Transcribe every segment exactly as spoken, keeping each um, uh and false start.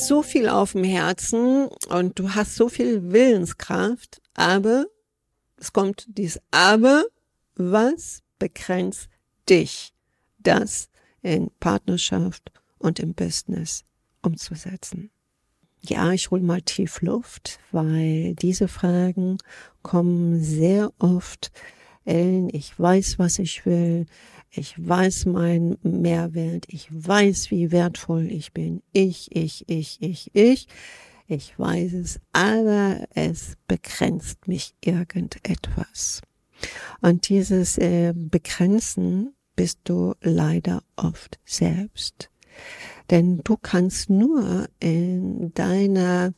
hast so viel auf dem Herzen und du hast so viel Willenskraft, aber, es kommt dieses Aber, was begrenzt dich, das in Partnerschaft und im Business umzusetzen? Ja, ich hole mal tief Luft, weil diese Fragen kommen sehr oft. Ellen, ich weiß, was ich will, ich weiß meinen Mehrwert, ich weiß, wie wertvoll ich bin, ich, ich, ich, ich, ich, ich weiß es, aber es begrenzt mich irgendetwas. Und dieses äh, Begrenzen bist du leider oft selbst. Denn du kannst nur in deiner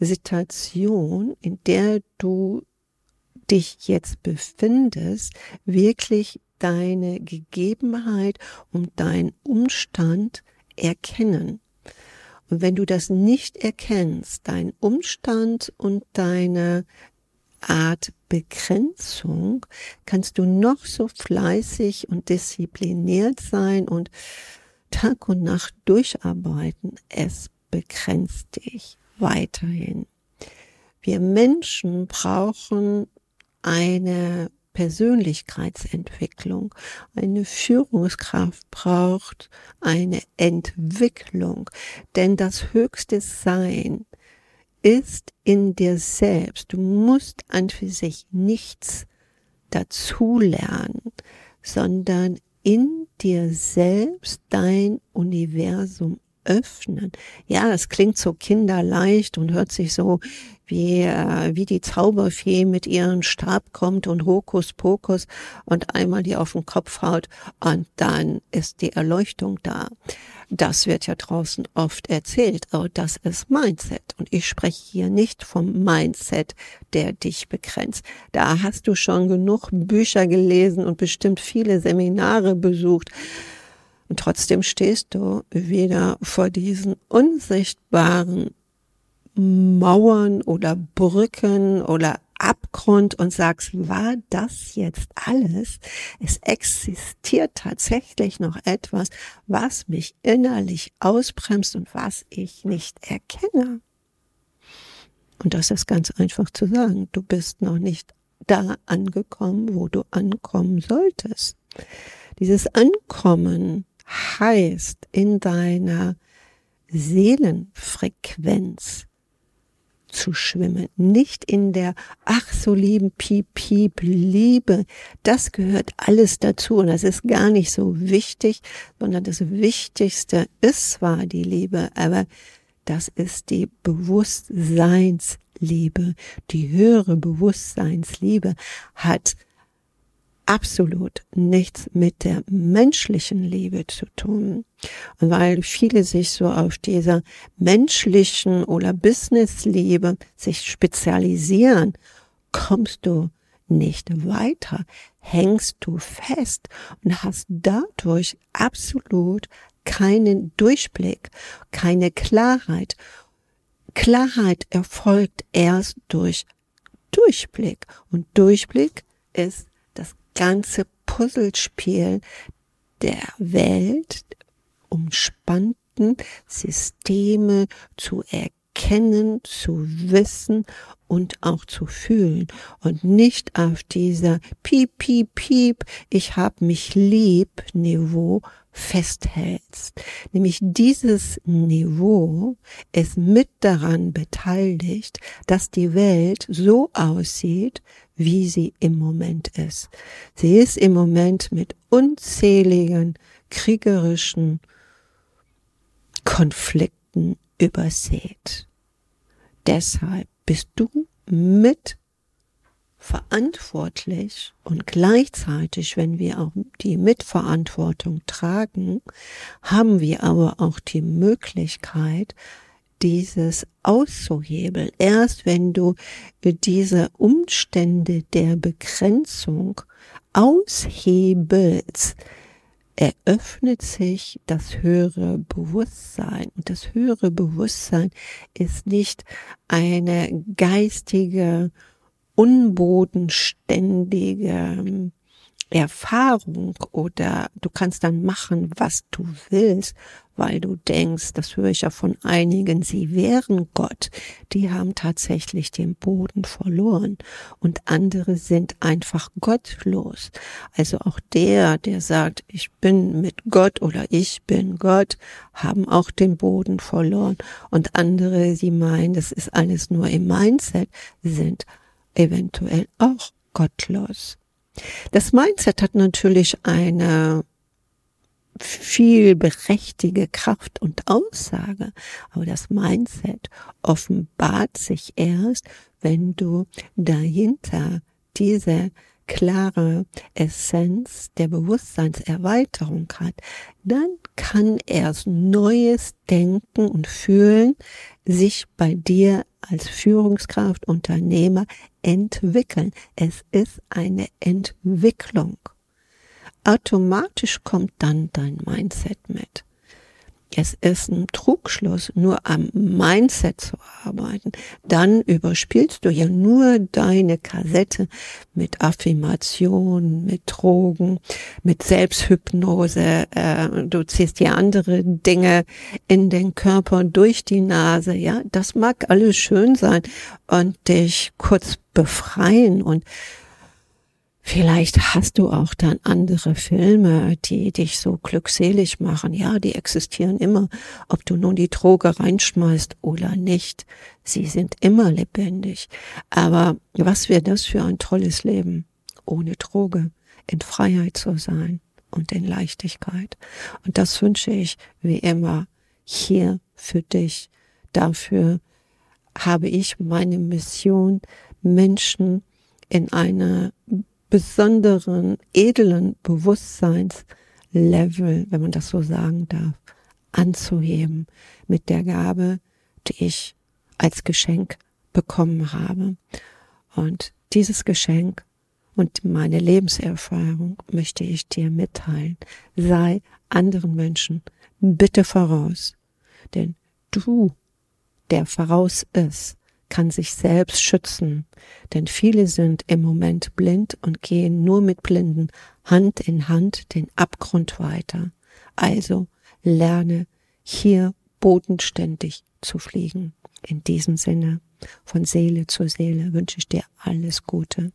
Situation, in der du dich jetzt befindest, wirklich deine Gegebenheit und deinen Umstand erkennen. Und wenn du das nicht erkennst, deinen Umstand und deine Art Begrenzung, kannst du noch so fleißig und diszipliniert sein und Tag und Nacht durcharbeiten, es begrenzt dich weiterhin. Wir Menschen brauchen eine Persönlichkeitsentwicklung. Eine Führungskraft braucht eine Entwicklung, denn das höchste Sein ist in dir selbst. Du musst an für sich nichts dazulernen, sondern in dir selbst dein Universum öffnen. Ja, das klingt so kinderleicht und hört sich so wie, äh, wie die Zauberfee mit ihrem Stab kommt und Hokuspokus und einmal die auf den Kopf haut und dann ist die Erleuchtung da. Das wird ja draußen oft erzählt, aber das ist Mindset und ich spreche hier nicht vom Mindset, der dich begrenzt. Da hast du schon genug Bücher gelesen und bestimmt viele Seminare besucht. Und trotzdem stehst du wieder vor diesen unsichtbaren Mauern oder Brücken oder Abgrund und sagst, war das jetzt alles? Es existiert tatsächlich noch etwas, was mich innerlich ausbremst und was ich nicht erkenne. Und das ist ganz einfach zu sagen. Du bist noch nicht da angekommen, wo du ankommen solltest. Dieses Ankommen heißt, in deiner Seelenfrequenz zu schwimmen, nicht in der ach so lieben Piep Piep Liebe. Das gehört alles dazu und das ist gar nicht so wichtig, sondern das Wichtigste ist zwar die Liebe, aber das ist die Bewusstseinsliebe. Die höhere Bewusstseinsliebe hat absolut nichts mit der menschlichen Liebe zu tun. Und weil viele sich so auf dieser menschlichen oder Business-Liebe sich spezialisieren, kommst du nicht weiter, hängst du fest und hast dadurch absolut keinen Durchblick, keine Klarheit. Klarheit erfolgt erst durch Durchblick und Durchblick ist ganze Puzzlespiel der Welt umspannten Systeme zu erkennen, zu wissen und auch zu fühlen und nicht auf dieser Piep, Piep, Piep, ich hab mich lieb Niveau festhältst. Nämlich dieses Niveau ist mit daran beteiligt, dass die Welt so aussieht, wie sie im Moment ist. Sie ist im Moment mit unzähligen kriegerischen Konflikten übersät. Deshalb bist du mit verantwortlich und gleichzeitig, wenn wir auch die Mitverantwortung tragen, haben wir aber auch die Möglichkeit, dieses auszuhebeln. Erst wenn du diese Umstände der Begrenzung aushebelst, eröffnet sich das höhere Bewusstsein. Und das höhere Bewusstsein ist nicht eine geistige unbodenständige Erfahrung oder du kannst dann machen, was du willst, weil du denkst, das höre ich ja von einigen, sie wären Gott, die haben tatsächlich den Boden verloren und andere sind einfach gottlos. Also auch der, der sagt, ich bin mit Gott oder ich bin Gott, haben auch den Boden verloren und andere, die meinen, das ist alles nur im Mindset, sind eventuell auch gottlos. Das Mindset hat natürlich eine viel berechtigte Kraft und Aussage, aber das Mindset offenbart sich erst, wenn du dahinter diese klare Essenz der Bewusstseinserweiterung hat, dann kann erst neues Denken und Fühlen sich bei dir als Führungskraft, Unternehmer entwickeln. Es ist eine Entwicklung. Automatisch kommt dann dein Mindset mit. Es ist ein Trugschluss, nur am Mindset zu arbeiten. Dann überspielst du ja nur deine Kassette mit Affirmationen, mit Drogen, mit Selbsthypnose. Du ziehst dir andere Dinge in den Körper durch die Nase. Ja, das mag alles schön sein und dich kurz befreien und vielleicht hast du auch dann andere Filme, die dich so glückselig machen. Ja, die existieren immer, ob du nun die Droge reinschmeißt oder nicht. Sie sind immer lebendig. Aber was wäre das für ein tolles Leben, ohne Droge, in Freiheit zu sein und in Leichtigkeit. Und das wünsche ich, wie immer, hier für dich. Dafür habe ich meine Mission, Menschen in eine besonderen, edlen Bewusstseinslevel, wenn man das so sagen darf, anzuheben mit der Gabe, die ich als Geschenk bekommen habe. Und dieses Geschenk und meine Lebenserfahrung möchte ich dir mitteilen. Sei anderen Menschen bitte voraus, denn du, der voraus ist, kann sich selbst schützen, denn viele sind im Moment blind und gehen nur mit Blinden Hand in Hand den Abgrund weiter. Also lerne hier bodenständig zu fliegen. In diesem Sinne, von Seele zu Seele wünsche ich dir alles Gute.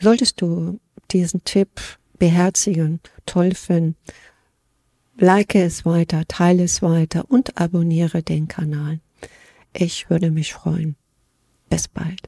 Solltest du diesen Tipp beherzigen, toll finden, like es weiter, teile es weiter und abonniere den Kanal. Ich würde mich freuen. Bis bald.